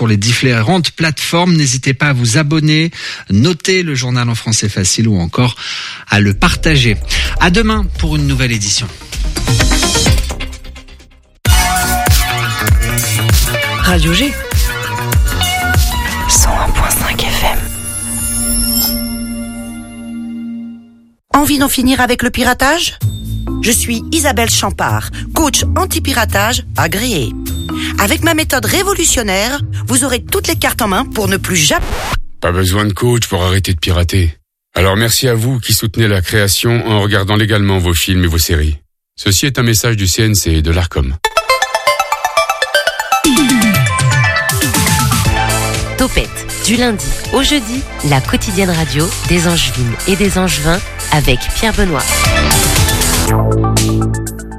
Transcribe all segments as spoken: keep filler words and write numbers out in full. sur les différentes plateformes. N'hésitez pas à vous abonner, noter le journal en français facile ou encore à le partager. À demain pour une nouvelle édition. Radio-G. Envie d'en finir avec le piratage ? Je suis Isabelle Champard, coach anti-piratage agréée. Avec ma méthode révolutionnaire, vous aurez toutes les cartes en main pour ne plus jamais... Pas besoin de coach pour arrêter de pirater. Alors merci à vous qui soutenez la création en regardant légalement vos films et vos séries. Ceci est un message du C N C et de l'ARCOM. Topette, du lundi au jeudi, la quotidienne radio des Angevines et des Angevins avec Pierre Benoît.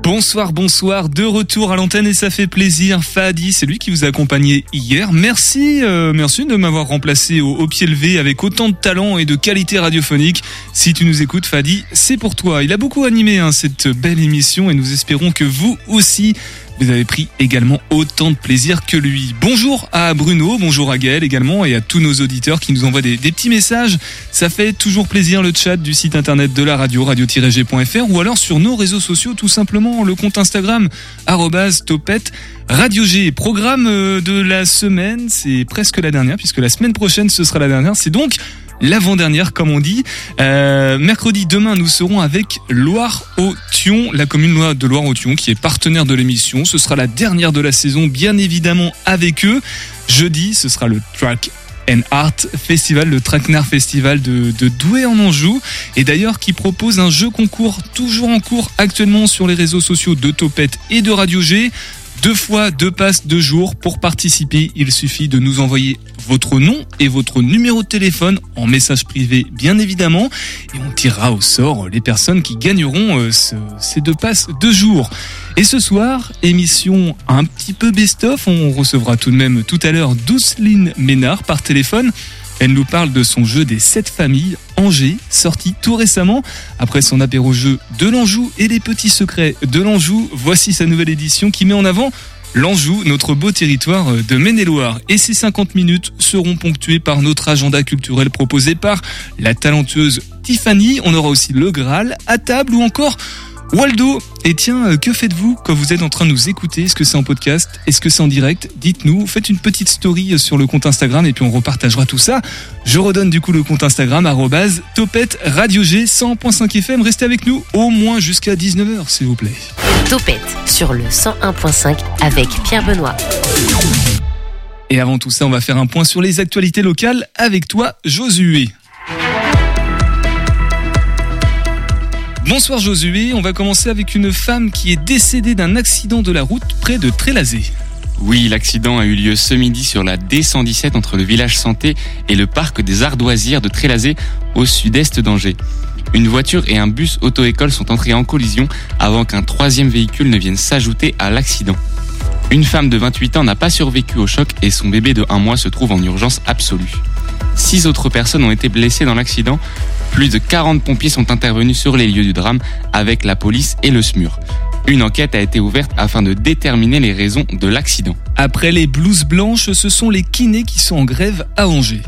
Bonsoir, bonsoir, de retour à l'antenne et ça fait plaisir. Fadi, c'est lui qui vous a accompagné hier. Merci, euh, merci de m'avoir remplacé au, au pied levé avec autant de talent et de qualité radiophonique. Si tu nous écoutes, Fadi, c'est pour toi. Il a beaucoup animé hein, cette belle émission et nous espérons que vous aussi, vous avez pris également autant de plaisir que lui. Bonjour à Bruno, bonjour à Gaël également et à tous nos auditeurs qui nous envoient des, des petits messages. Ça fait toujours plaisir, le chat du site internet de la radio, radio tiret g point f r ou alors sur nos réseaux sociaux tout simplement, le compte Instagram, arrobase topette Radio G. Programme de la semaine, c'est presque la dernière puisque la semaine prochaine ce sera la dernière, c'est donc l'avant-dernière, comme on dit. Euh, mercredi, demain, nous serons avec Loire-Authion, la commune de Loire-Authion, qui est partenaire de l'émission. Ce sera la dernière de la saison, bien évidemment, avec eux. Jeudi, ce sera le Track and Art Festival, le Track and Art Festival de, de Doué en Anjou. Et d'ailleurs, qui propose un jeu concours, toujours en cours actuellement sur les réseaux sociaux de Topette et de Radio G. Deux fois, deux passes, deux jours. Pour participer, il suffit de nous envoyer votre nom et votre numéro de téléphone en message privé, bien évidemment. Et on tirera au sort les personnes qui gagneront euh, ce, ces deux passes, deux jours. Et ce soir, émission un petit peu best-of. On recevra tout de même tout à l'heure Douceline Ménard par téléphone. Elle nous parle de son jeu des sept familles, Angers, sorti tout récemment. Après son apéro-jeu de l'Anjou et les petits secrets de l'Anjou, voici sa nouvelle édition qui met en avant l'Anjou, notre beau territoire de Maine-et-Loire. Et ces cinquante minutes seront ponctuées par notre agenda culturel proposé par la talentueuse Tiffany. On aura aussi le Graal, à table ou encore... Waldo, et tiens, que faites-vous quand vous êtes en train de nous écouter ? Est-ce que c'est en podcast ? Est-ce que c'est en direct ? Dites-nous, faites une petite story sur le compte Instagram et puis on repartagera tout ça. Je redonne du coup le compte Instagram, arrobase, Topette, Radio G, cent virgule cinq F M. Restez avec nous au moins jusqu'à dix-neuf heures, s'il vous plaît. Topette sur le cent un virgule cinq avec Pierre Benoît. Et avant tout ça, on va faire un point sur les actualités locales avec toi, Josué. Bonsoir Josué, on va commencer avec une femme qui est décédée d'un accident de la route près de Trélazé. Oui, l'accident a eu lieu ce midi sur la D cent dix-sept entre le village Santé et le parc des Ardoisières de Trélazé au sud-est d'Angers. Une voiture et un bus auto-école sont entrés en collision avant qu'un troisième véhicule ne vienne s'ajouter à l'accident. Une femme de vingt-huit ans n'a pas survécu au choc et son bébé de un mois se trouve en urgence absolue. Six autres personnes ont été blessées dans l'accident. Plus de quarante pompiers sont intervenus sur les lieux du drame avec la police et le SMUR. Une enquête a été ouverte afin de déterminer les raisons de l'accident. Après les blouses blanches, ce sont les kinés qui sont en grève à Angers.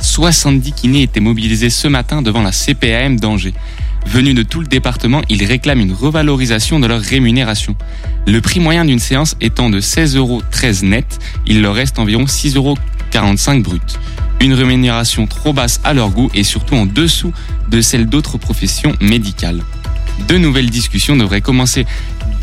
soixante-dix kinés étaient mobilisés ce matin devant la C P A M d'Angers. Venus de tout le département, ils réclament une revalorisation de leur rémunération. Le prix moyen d'une séance étant de seize euros treize net, il leur reste environ six euros quarante-cinq brut. Une rémunération trop basse à leur goût et surtout en dessous de celle d'autres professions médicales. De nouvelles discussions devraient commencer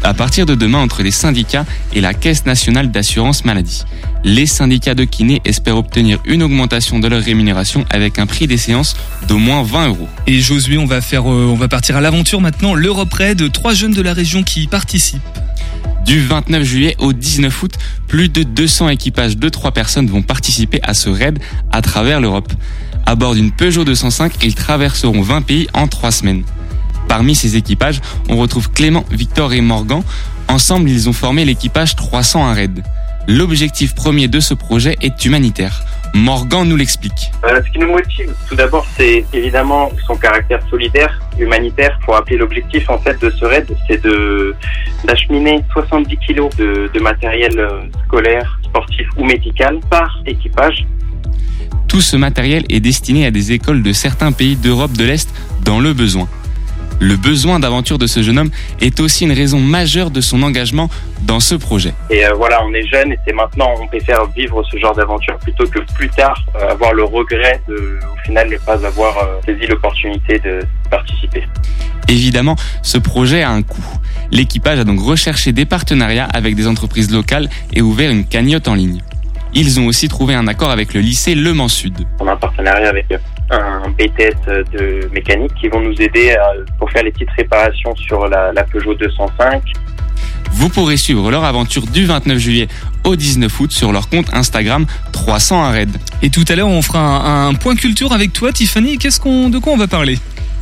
à partir de demain entre les syndicats et la Caisse nationale d'assurance maladie. Les syndicats de kinés espèrent obtenir une augmentation de leur rémunération avec un prix des séances d'au moins vingt euros. Et Josué, on va faire, euh, on va partir à l'aventure maintenant. L'Europe Raid, trois jeunes de la région qui y participent. Du vingt-neuf juillet au dix-neuf août, plus de deux cents équipages de trois personnes vont participer à ce raid à travers l'Europe. À bord d'une Peugeot deux cent cinq, ils traverseront vingt pays en trois semaines. Parmi ces équipages, on retrouve Clément, Victor et Morgan. Ensemble, ils ont formé l'équipage trois cent un Raid. L'objectif premier de ce projet est humanitaire. Morgan nous l'explique. Euh, ce qui nous motive, tout d'abord, c'est évidemment son caractère solidaire, humanitaire. Pour rappeler l'objectif en fait de ce raid, c'est de d'acheminer soixante-dix kilos de, de matériel scolaire, sportif ou médical par équipage. Tout ce matériel est destiné à des écoles de certains pays d'Europe de l'Est dans le besoin. Le besoin d'aventure de ce jeune homme est aussi une raison majeure de son engagement dans ce projet. Et euh, voilà, on est jeune et c'est maintenant, on préfère vivre ce genre d'aventure plutôt que plus tard euh, avoir le regret de, au final, ne pas avoir euh, saisi l'opportunité de participer. Évidemment, ce projet a un coût. L'équipage a donc recherché des partenariats avec des entreprises locales et ouvert une cagnotte en ligne. Ils ont aussi trouvé un accord avec le lycée Le Mans Sud. On a un partenariat avec un B T S de mécanique qui vont nous aider pour faire les petites réparations sur la, la Peugeot deux cent cinq. Vous pourrez suivre leur aventure du vingt-neuf juillet au dix-neuf août sur leur compte Instagram trois cents un raid. Et tout à l'heure, on fera un, un point culture avec toi, Tiffany. Qu'est-ce qu'on, de quoi on va parler ?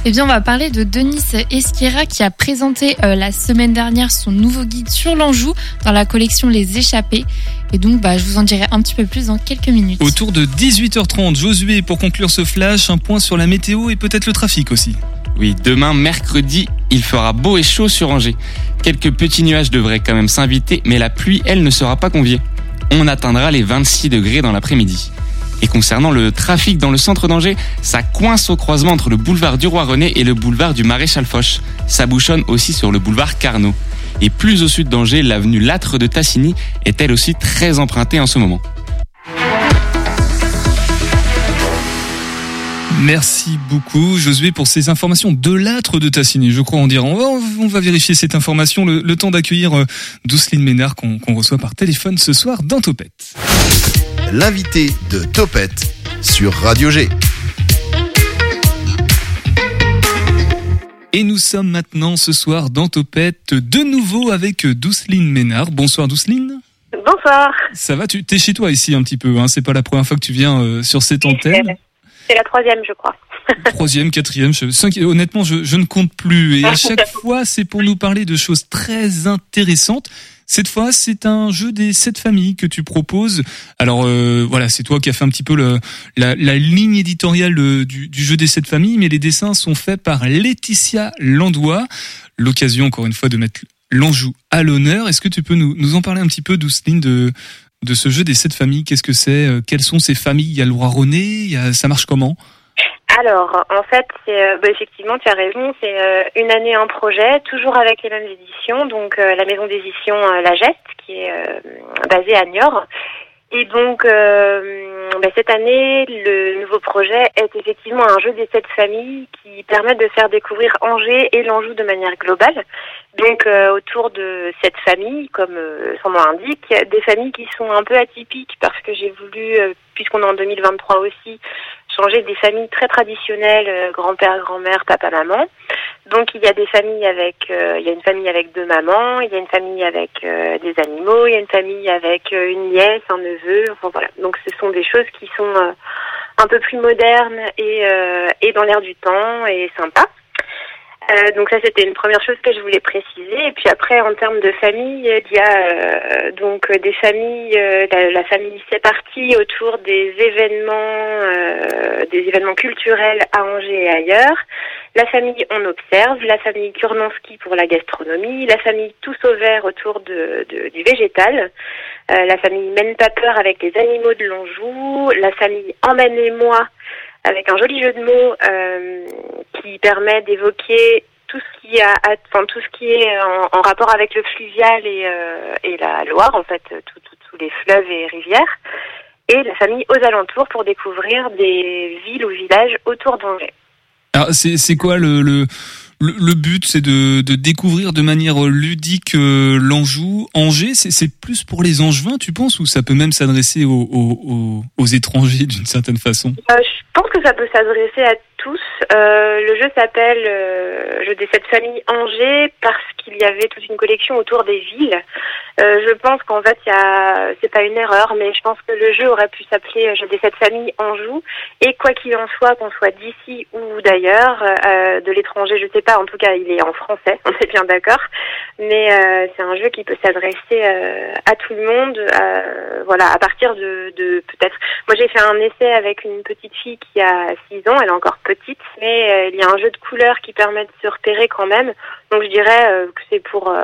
Eh bien, on va parler de Denis Esquiera qui a présenté euh, la semaine dernière son nouveau guide sur l'Anjou dans la collection Les Échappés. Et donc, bah, je vous en dirai un petit peu plus dans quelques minutes. Autour de dix-huit heures trente, Josué, pour conclure ce flash, un point sur la météo et peut-être le trafic aussi. Oui, demain, mercredi, il fera beau et chaud sur Angers. Quelques petits nuages devraient quand même s'inviter, mais la pluie, elle, ne sera pas conviée. On atteindra les vingt-six degrés dans l'après-midi. Et concernant le trafic dans le centre d'Angers, ça coince au croisement entre le boulevard du Roi-René et le boulevard du Maréchal Foch. Ça bouchonne aussi sur le boulevard Carnot. Et plus au sud d'Angers, l'avenue Lâtre de Tassigny est elle aussi très empruntée en ce moment. Merci beaucoup Josué pour ces informations de Lâtre de Tassigny, je crois en dire. On va, on va vérifier cette information, le, le temps d'accueillir Douceline Ménard qu'on, qu'on reçoit par téléphone ce soir dans Topette. L'invité de Topette sur Radio-G. Et nous sommes maintenant ce soir dans Topette de nouveau avec Douceline Ménard. Bonsoir Douceline. Bonsoir. Ça va, tu t'es chez toi ici un petit peu, hein, c'est pas la première fois que tu viens euh, sur cette antenne. C'est la troisième, je crois. Troisième, quatrième, cinquième, honnêtement, je, je ne compte plus. Et à chaque fois, c'est pour nous parler de choses très intéressantes. Cette fois, c'est un jeu des sept familles que tu proposes. Alors euh, voilà, c'est toi qui as fait un petit peu le, la, la ligne éditoriale du, du jeu des sept familles, mais les dessins sont faits par Laetitia Landois. L'occasion, encore une fois, de mettre l'Anjou à l'honneur. Est-ce que tu peux nous, nous en parler un petit peu, Douceline, de, de ce jeu des sept familles ? Qu'est-ce que c'est ? Quelles sont ces familles ? Il y a le Loire-René, a... ça marche comment ? Alors, en fait, c'est, bah, effectivement, tu as raison, c'est euh, une année un projet, toujours avec les mêmes éditions, donc euh, la maison d'édition euh, La Geste, qui est euh, basée à Niort. Et donc, euh, bah, cette année, le nouveau projet est effectivement un jeu des sept familles qui permet de faire découvrir Angers et l'Anjou de manière globale. Donc, euh, autour de cette famille, comme euh, son nom indique, des familles qui sont un peu atypiques parce que j'ai voulu, euh, puisqu'on est en deux mille vingt-trois aussi, changer des familles très traditionnelles, euh, grand-père, grand-mère, papa, maman. Donc il y a des familles avec, euh, il y a une famille avec deux mamans, il y a une famille avec euh, des animaux, il y a une famille avec euh, une nièce, un neveu. Enfin voilà. Donc ce sont des choses qui sont euh, un peu plus modernes et euh, et dans l'air du temps et sympa. Euh, donc ça c'était une première chose que je voulais préciser. Et puis après en termes de famille, il y a euh, donc des familles, euh, la, la famille s'est partie autour des événements, euh, des événements culturels à Angers et ailleurs. La famille on observe, la famille Kurnanski pour la gastronomie, la famille Tous au vert autour de, de du végétal, euh, la famille Mène pas peur avec les animaux de l'Anjou, la famille Emmène-moi avec un joli jeu de mots euh, qui permet d'évoquer tout ce qui a, enfin tout ce qui est en, en rapport avec le fluvial et, euh, et la Loire en fait, tous les fleuves et rivières, et la famille aux alentours pour découvrir des villes ou villages autour d'Angers. Alors c'est c'est quoi le le le but, c'est de de découvrir de manière ludique euh, l'Anjou, Angers, c'est c'est plus pour les Angevins, tu penses, ou ça peut même s'adresser aux aux aux, aux étrangers d'une certaine façon ? Euh, je pense que ça peut s'adresser à tous. Euh, le jeu s'appelle euh, Jeu des sept familles Angers parce qu'il y avait toute une collection autour des villes. Euh, je pense qu'en fait, y a... c'est pas une erreur, mais je pense que le jeu aurait pu s'appeler Jeu des sept familles Anjou. Et quoi qu'il en soit, qu'on soit d'ici ou d'ailleurs, euh, de l'étranger, je sais pas, en tout cas, il est en français, on est bien d'accord. Mais euh, c'est un jeu qui peut s'adresser euh, à tout le monde, euh, voilà, à partir de, de peut-être... Moi, j'ai fait un essai avec une petite fille qui a six ans, elle est encore petite, mais euh, il y a un jeu de couleurs qui permet de se repérer quand même. Donc je dirais euh, que c'est pour euh,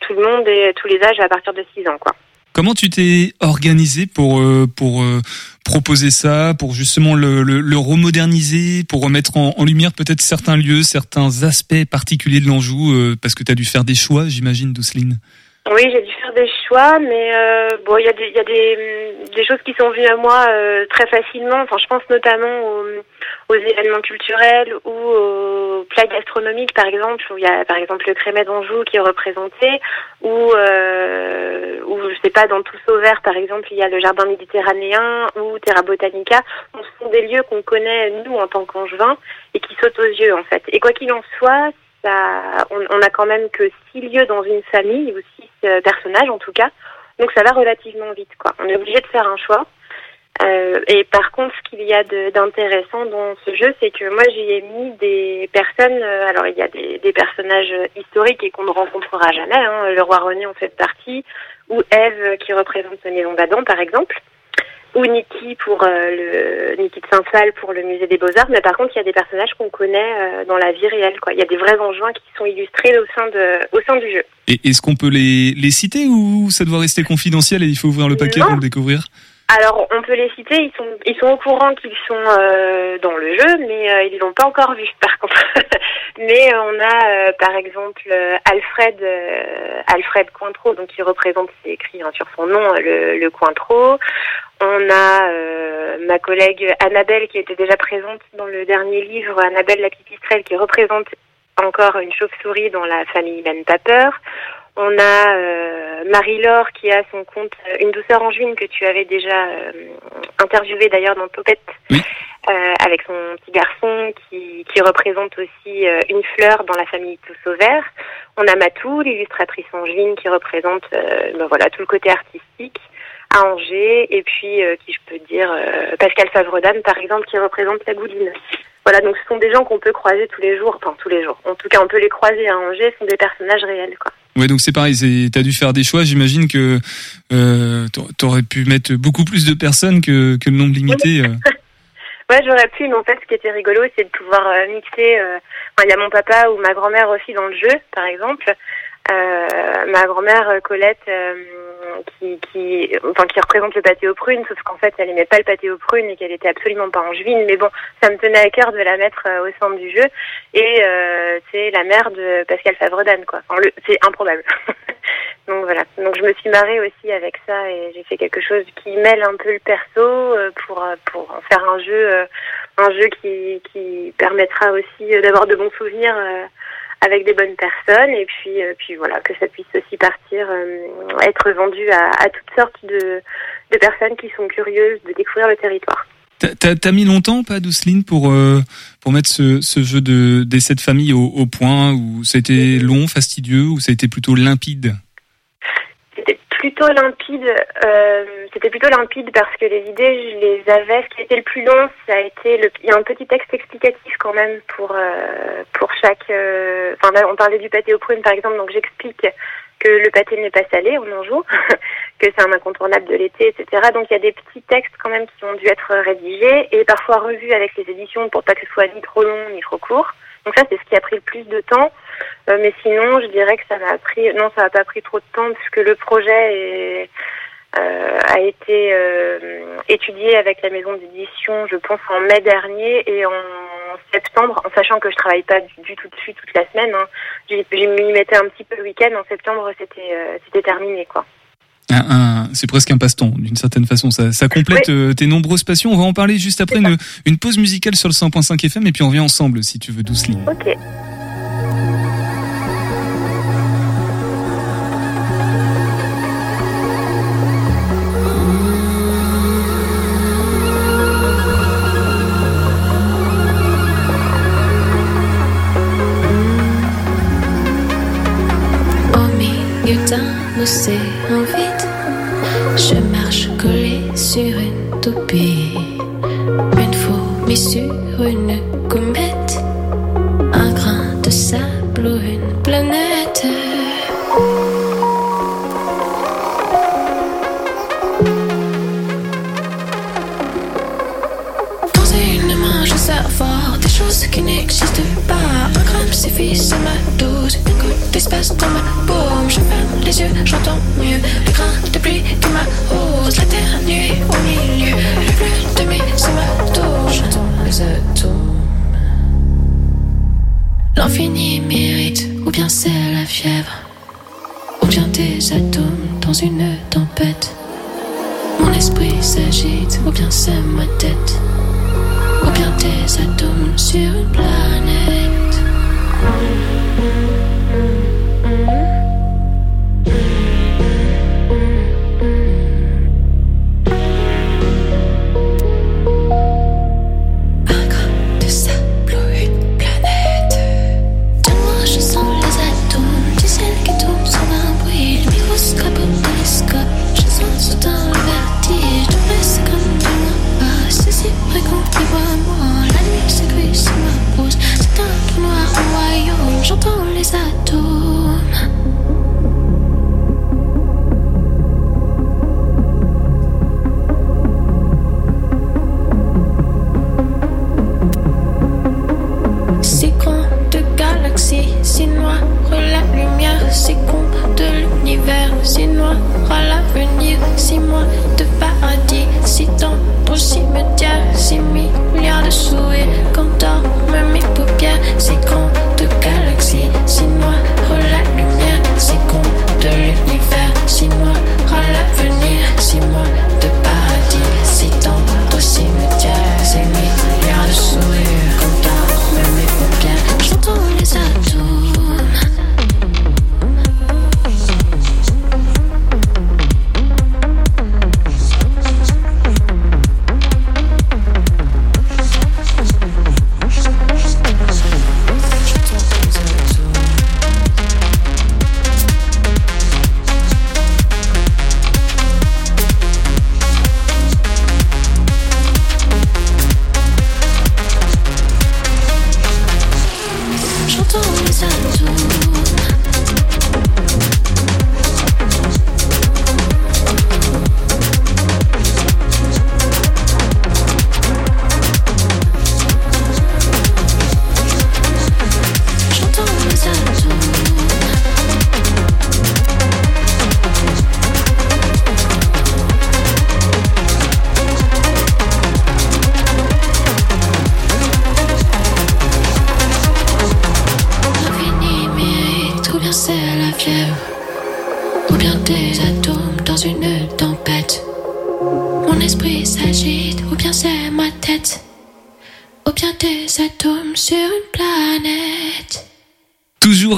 tout le monde et tous les âges à partir de six ans, quoi. Comment tu t'es organisée pour euh, pour euh, proposer ça, pour justement le, le, le remoderniser, pour remettre en, en lumière peut-être certains lieux, certains aspects particuliers de l'Anjou, euh, parce que tu as dû faire des choix, j'imagine, Douceline. Oui, j'ai dû faire des choix, mais euh, bon, il y a des, il y a des, des choses qui sont venues à moi euh, très facilement. Enfin, je pense notamment aux, aux événements culturels ou aux plats gastronomiques, par exemple, où il y a, par exemple, le crémet d'Anjou qui est représenté, ou, euh, ou je sais pas, dans Tous au Vert, par exemple, il y a le jardin méditerranéen ou Terra Botanica. Donc, ce sont des lieux qu'on connaît nous en tant qu'Angevins et qui sautent aux yeux, en fait. Et quoi qu'il en soit, ça, on, on a quand même que six lieux dans une famille ou six euh, personnages en tout cas, donc ça va relativement vite, quoi. On est obligé de faire un choix. Euh, et par contre, ce qu'il y a de, d'intéressant dans ce jeu, c'est que moi j'y ai mis des personnes. Euh, alors il y a des, des personnages historiques et qu'on ne rencontrera jamais. Hein, le roi René en fait partie, ou Ève qui représente sa maison d'Adam par exemple, ou Niki pour euh, le Niki de Saint-Salle pour le musée des Beaux-Arts, mais par contre il y a des personnages qu'on connaît euh, dans la vie réelle, quoi. Il y a des vrais Angevins qui sont illustrés au sein de au sein du jeu. Et est-ce qu'on peut les les citer ou ça doit rester confidentiel et il faut ouvrir le paquet non. pour le découvrir? Alors on peut les citer, ils sont ils sont au courant qu'ils sont euh, dans le jeu, mais euh, ils l'ont pas encore vu par contre. Mais euh, on a euh, par exemple euh, Alfred euh, Alfred Cointreau, donc qui représente, c'est écrit hein, sur son nom, le, le Cointreau. On a euh, ma collègue Annabelle qui était déjà présente dans le dernier livre, Annabelle la pipistrelle, qui représente encore une chauve-souris dans la famille Même Pas Peur. On a euh, Marie-Laure qui a son compte euh, Une douceur en juin que tu avais déjà euh, interviewé d'ailleurs dans Topette, oui. euh, avec son petit garçon qui, qui représente aussi euh, une fleur dans la famille Tous au Vert. On a Matou, l'illustratrice angevine, qui représente euh, ben voilà tout le côté artistique à Angers, et puis euh, qui je peux dire euh, Pascal Favre-Dame par exemple, qui représente la Gouline. Voilà, donc ce sont des gens qu'on peut croiser tous les jours, enfin tous les jours. En tout cas, on peut les croiser à Angers, ce sont des personnages réels, quoi. Ouais, donc c'est pareil, c'est, t'as dû faire des choix, j'imagine que euh, t'aurais pu mettre beaucoup plus de personnes que, que le nombre limité. Euh. Ouais, j'aurais pu, mais en fait, ce qui était rigolo, c'est de pouvoir euh, mixer, euh, enfin, il y a mon papa ou ma grand-mère aussi dans le jeu, par exemple. Euh, ma grand-mère Colette, euh, qui, qui, enfin, qui représente le pâté aux prunes, sauf qu'en fait, elle aimait pas le pâté aux prunes et qu'elle était absolument pas angevine. Mais bon, ça me tenait à cœur de la mettre euh, au centre du jeu. Et euh, c'est la mère de Pascal Favre-Dame, quoi. Enfin, le, c'est improbable. Donc voilà. Donc je me suis marrée aussi avec ça et j'ai fait quelque chose qui mêle un peu le perso euh, pour pour en faire un jeu, euh, un jeu qui qui permettra aussi euh, d'avoir de bons souvenirs. Euh, avec des bonnes personnes, et puis euh, puis voilà, que ça puisse aussi partir, euh, être vendu à, à toutes sortes de, de personnes qui sont curieuses de découvrir le territoire. T'as, t'as, t'as mis longtemps, pas, Douceline, pour euh, pour mettre ce, ce jeu de, des sept familles au, au point, ou ça a été long, fastidieux, ou ça a été plutôt limpide ? C'était plutôt limpide, euh, c'était plutôt limpide parce que les idées, je les avais. Ce qui a été le plus long, ça a été le... il y a un petit texte explicatif quand même pour euh, pour chaque. Euh... Enfin, là, on parlait du pâté aux prunes par exemple, donc j'explique que le pâté n'est pas salé, on en joue, que c'est un incontournable de l'été, et cetera. Donc il y a des petits textes quand même qui ont dû être rédigés et parfois revus avec les éditions pour pas que ce soit ni trop long ni trop court. Donc ça, c'est ce qui a pris le plus de temps, euh, mais sinon, je dirais que ça m'a pris, non, ça n'a pas pris trop de temps puisque le projet est, euh, a été euh, étudié avec la maison d'édition, je pense, en mai dernier et en septembre, en sachant que je travaille pas du, du tout dessus toute la semaine, hein, j'ai, j'ai m'y mettais un petit peu le week-end, en septembre, c'était, euh, c'était terminé, quoi. Un, un, c'est presque un passe-temps d'une certaine façon, ça, ça complète oui. euh, tes nombreuses passions. On va en parler juste après une, une pause musicale sur le cent virgule cinq F M et puis on revient ensemble si tu veux, Douceline. Ok. l'océan vide. Je marche collée sur une toupie, une fourmi sur une comète, un grain de sable ou une planète. Dans une main je sers voir des choses qui n'existent pas. Un gramme suffit, ça me dose une goutte d'espace dans ma paume. Je ferme les yeux, j'entends mieux le grain de pluie qui m'arrose. La terre nue au milieu, le bleu de mes hématomes. J'entends les atomes. L'infini mérite, ou bien c'est la fièvre, ou bien des atomes dans une tempête. Mon esprit s'agite, ou bien c'est ma tête, ou bien des atomes sur une planète.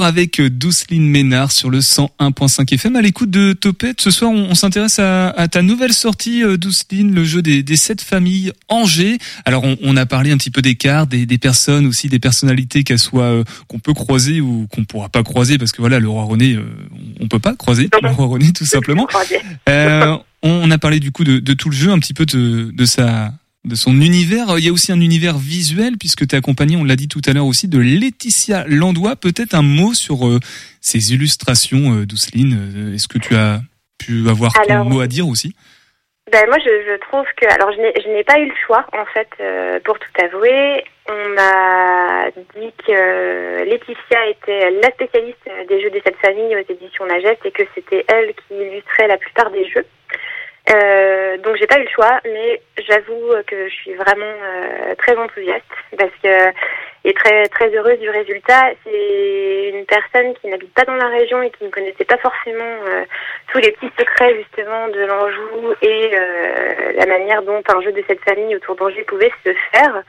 Avec Douceline Ménard sur le cent un virgule cinq F M à l'écoute de Topette. Ce soir, on, on s'intéresse à, à ta nouvelle sortie, euh, Douceline, le jeu des, des sept familles Angers. Alors, on, on a parlé un petit peu des cartes, des, des personnes aussi, des personnalités qu'elles soient euh, qu'on peut croiser ou qu'on pourra pas croiser parce que voilà, le roi René, euh, on peut pas croiser le roi René tout simplement. Euh, on a parlé du coup de, de tout le jeu, un petit peu de, de sa. de son univers. Il y a aussi un univers visuel puisque tu es accompagné, on l'a dit tout à l'heure aussi, de Laetitia Landois. Peut-être un mot sur euh, ces illustrations, euh, Douceline. Est-ce que tu as pu avoir alors, ton mot à dire aussi? Ben moi, je, je trouve que... Alors, je n'ai, je n'ai pas eu le choix, en fait, euh, pour tout avouer. On m'a dit que Laetitia était la spécialiste des jeux des sept familles aux éditions La Geste et que c'était elle qui illustrait la plupart des jeux. Euh, donc j'ai pas eu le choix, mais j'avoue que je suis vraiment euh, très enthousiaste parce que et très très heureuse du résultat. C'est une personne qui n'habite pas dans la région et qui ne connaissait pas forcément euh, tous les petits secrets justement de l'Anjou et euh, la manière dont un jeu de cette famille autour d'Angers pouvait se faire.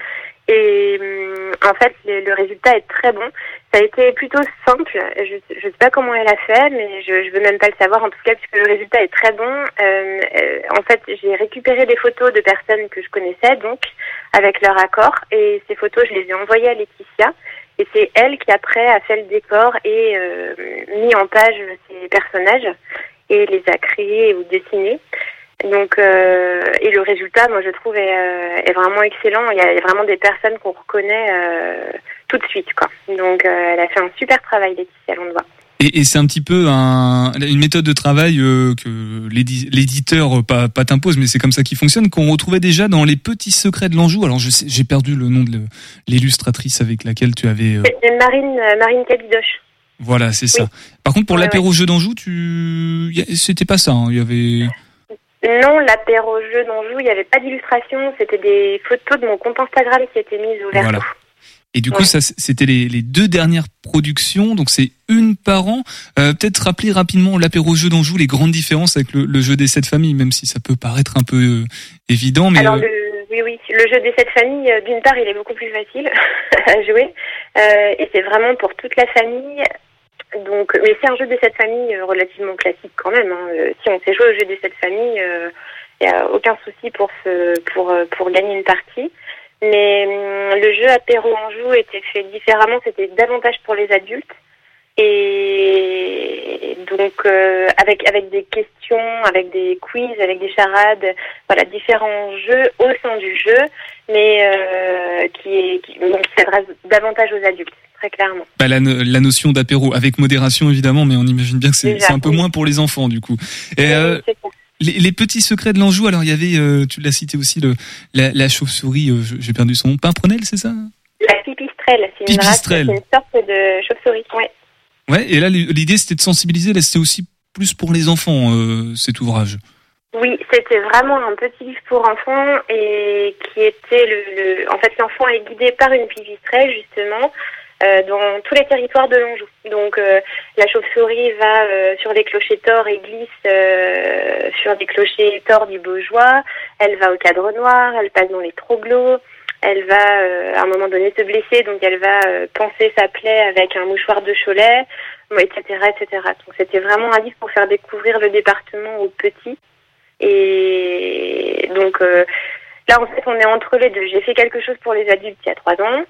Et euh, en fait, le, le résultat est très bon. Ça a été plutôt simple. Je je sais pas comment elle a fait, mais je je veux même pas le savoir en tout cas, puisque le résultat est très bon. Euh, euh, en fait, j'ai récupéré des photos de personnes que je connaissais, donc avec leur accord. Et ces photos, je les ai envoyées à Laetitia. Et c'est elle qui après a fait le décor et euh, mis en page ces personnages. et les a créés ou dessinés. Donc, euh, et le résultat, moi, je trouve, est, euh, est vraiment excellent. Il y a, il y a vraiment des personnes qu'on reconnaît euh, tout de suite, quoi. Donc, euh, elle a fait un super travail, Laetitia Landois. Et, et c'est un petit peu un, une méthode de travail euh, que l'éditeur, pas, pas t'impose, mais c'est comme ça qu'il fonctionne, qu'on retrouvait déjà dans Les Petits Secrets de l'Anjou. Alors, je sais, j'ai perdu le nom de l'illustratrice avec laquelle tu avais... Euh... C'est Marine, Marine Cabidoche. Voilà, c'est ça. Oui. Par contre, pour ouais, l'apéro ouais. jeu d'Anjou, tu... c'était pas ça. Hein. Il y avait... Non, l'apéro jeu d'Anjou, il n'y avait pas d'illustration, c'était des photos de mon compte Instagram qui étaient mises au vert. Voilà. Et du coup, ouais. ça, c'était les, les deux dernières productions, donc c'est une par an. Euh, peut-être rappeler rapidement l'apéro jeu d'Anjou, les grandes différences avec le, le jeu des sept familles, même si ça peut paraître un peu euh, évident. Mais alors, euh... le, oui, oui, le jeu des sept familles, d'une part, il est beaucoup plus facile à jouer, euh, et c'est vraiment pour toute la famille. Donc, mais c'est un jeu des sept familles relativement classique quand même. Hein. Si on sait jouer au jeu des sept familles, il euh, n'y a aucun souci pour, se, pour, pour gagner une partie. Mais euh, le jeu apéro Anjou était fait différemment, c'était davantage pour les adultes. Et donc, euh, avec, avec des questions, avec des quiz, avec des charades, voilà, différents jeux au sein du jeu, mais euh, qui, qui, bon, qui s'adresse davantage aux adultes. Très clairement. Bah, la, la notion d'apéro, avec modération évidemment, mais on imagine bien que c'est, déjà, c'est un peu oui. moins pour les enfants du coup. Et, oui, euh, les, les petits secrets de l'Anjou, alors il y avait, euh, tu l'as cité aussi, le, la, la chauve-souris, euh, j'ai perdu son nom, pimprenelle c'est ça ? La pipistrelle, c'est une, pipistrelle. Race, c'est une sorte de chauve-souris. Ouais. ouais, et là l'idée c'était de sensibiliser, là c'était aussi plus pour les enfants euh, cet ouvrage. Oui, c'était vraiment un petit livre pour enfants et qui était, le, le... en fait l'enfant est guidé par une pipistrelle justement, Euh, dans tous les territoires de l'Anjou. Donc euh, la chauve-souris va euh, sur les clochers tors et glisse euh, sur des clochers tors du Beaujois, elle va au Cadre Noir, elle passe dans les troglots, elle va euh, à un moment donné se blesser, donc elle va euh, panser sa plaie avec un mouchoir de Cholet, et cetera, et cetera. Donc c'était vraiment un livre pour faire découvrir le département aux petits. Et donc euh, là en fait on est entre les deux. J'ai fait quelque chose pour les adultes il y a trois ans.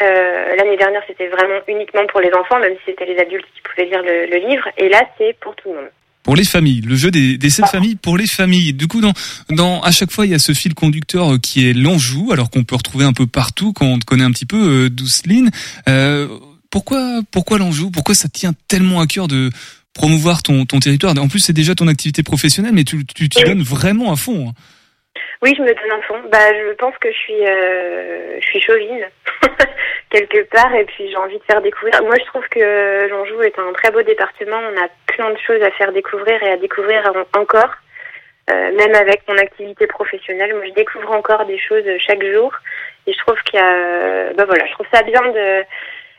Euh, l'année dernière, c'était vraiment uniquement pour les enfants, même si c'était les adultes qui pouvaient lire le, le livre. Et là, c'est pour tout le monde. Pour les familles, le jeu des, des sept ah. familles pour les familles. Du coup, dans, dans, à chaque fois, il y a ce fil conducteur qui est l'Anjou, alors qu'on peut retrouver un peu partout quand on te connaît un petit peu, euh, Douceline. Euh, pourquoi, pourquoi l'Anjou ? Pourquoi ça tient tellement à cœur de promouvoir ton, ton territoire ? En plus, c'est déjà ton activité professionnelle, mais tu, tu t'y oui. donnes vraiment à fond. Oui, je me donne à fond. Bah, je pense que je suis, euh, je suis chauvine. quelque part, et puis j'ai envie de faire découvrir. Moi, je trouve que l'Anjou est un très beau département. On a plein de choses à faire découvrir et à découvrir encore. Euh, même avec mon activité professionnelle, moi, je découvre encore des choses chaque jour. Et je trouve qu'il y a, ben voilà, je trouve ça bien de.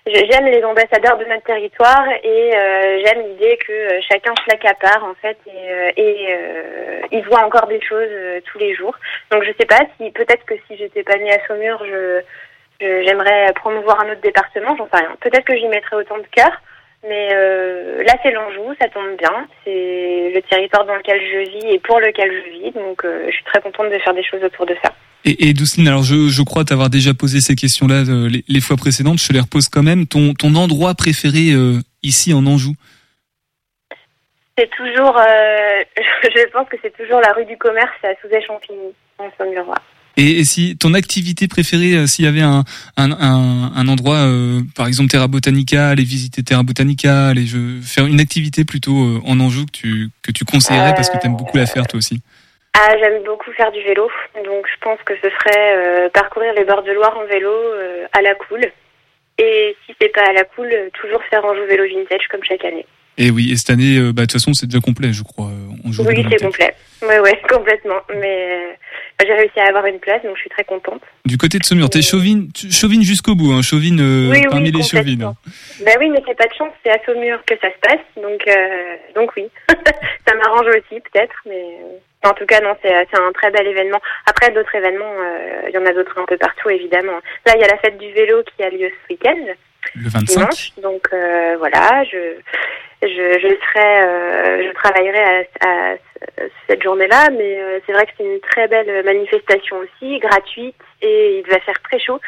J'aime les ambassadeurs de notre territoire et euh, j'aime l'idée que chacun se l'accapare en fait et, et euh, il voit encore des choses euh, tous les jours. Donc je sais pas si peut-être que si j'étais pas née à Saumur, je J'aimerais promouvoir un autre département, j'en sais rien. Peut-être que j'y mettrais autant de cœur, mais euh, là c'est l'Anjou, ça tombe bien. C'est le territoire dans lequel je vis et pour lequel je vis, donc euh, je suis très contente de faire des choses autour de ça. Et, et Douceline, alors je, je crois t'avoir déjà posé ces questions-là euh, les, les fois précédentes, je te les repose quand même. Ton, ton endroit préféré euh, ici en Anjou ? C'est toujours, euh, je pense que c'est toujours la rue du Commerce à Souzay-Champigny, en Saône-et-Loire. Et si ton activité préférée, s'il y avait un, un, un, un endroit, euh, par exemple Terra Botanica, aller visiter Terra Botanica, aller je, faire une activité plutôt euh, en Anjou que tu, que tu conseillerais euh, parce que tu aimes beaucoup la faire toi aussi. Ah, j'aime beaucoup faire du vélo, donc je pense que ce serait euh, parcourir les bords de Loire en vélo euh, à la cool. Et si c'est pas à la cool, toujours faire Anjou vélo vintage comme chaque année. Et oui, et cette année, euh, bah de toute façon c'est déjà complet je crois. Anjou oui, c'est complet, ouais, ouais, complètement, mais... J'ai réussi à avoir une place, donc je suis très contente. Du côté de Saumur, t'es chauvine, chauvine jusqu'au bout, hein, chauvine euh, oui, parmi oui, les chauvines. Ben oui, mais c'est pas de chance, c'est à Saumur que ça se passe, donc euh, donc oui, ça m'arrange aussi peut-être, mais en tout cas non, c'est, c'est un très bel événement. Après d'autres événements, il euh, y en a d'autres un peu partout évidemment. Là, il y a la fête du vélo qui a lieu ce week-end. Le vingt-cinq. Dimanche, donc euh, voilà, je je je serai, euh, je travaillerai à, à cette journée-là, mais euh, c'est vrai que c'est une très belle manifestation aussi, gratuite, et il va faire très chaud,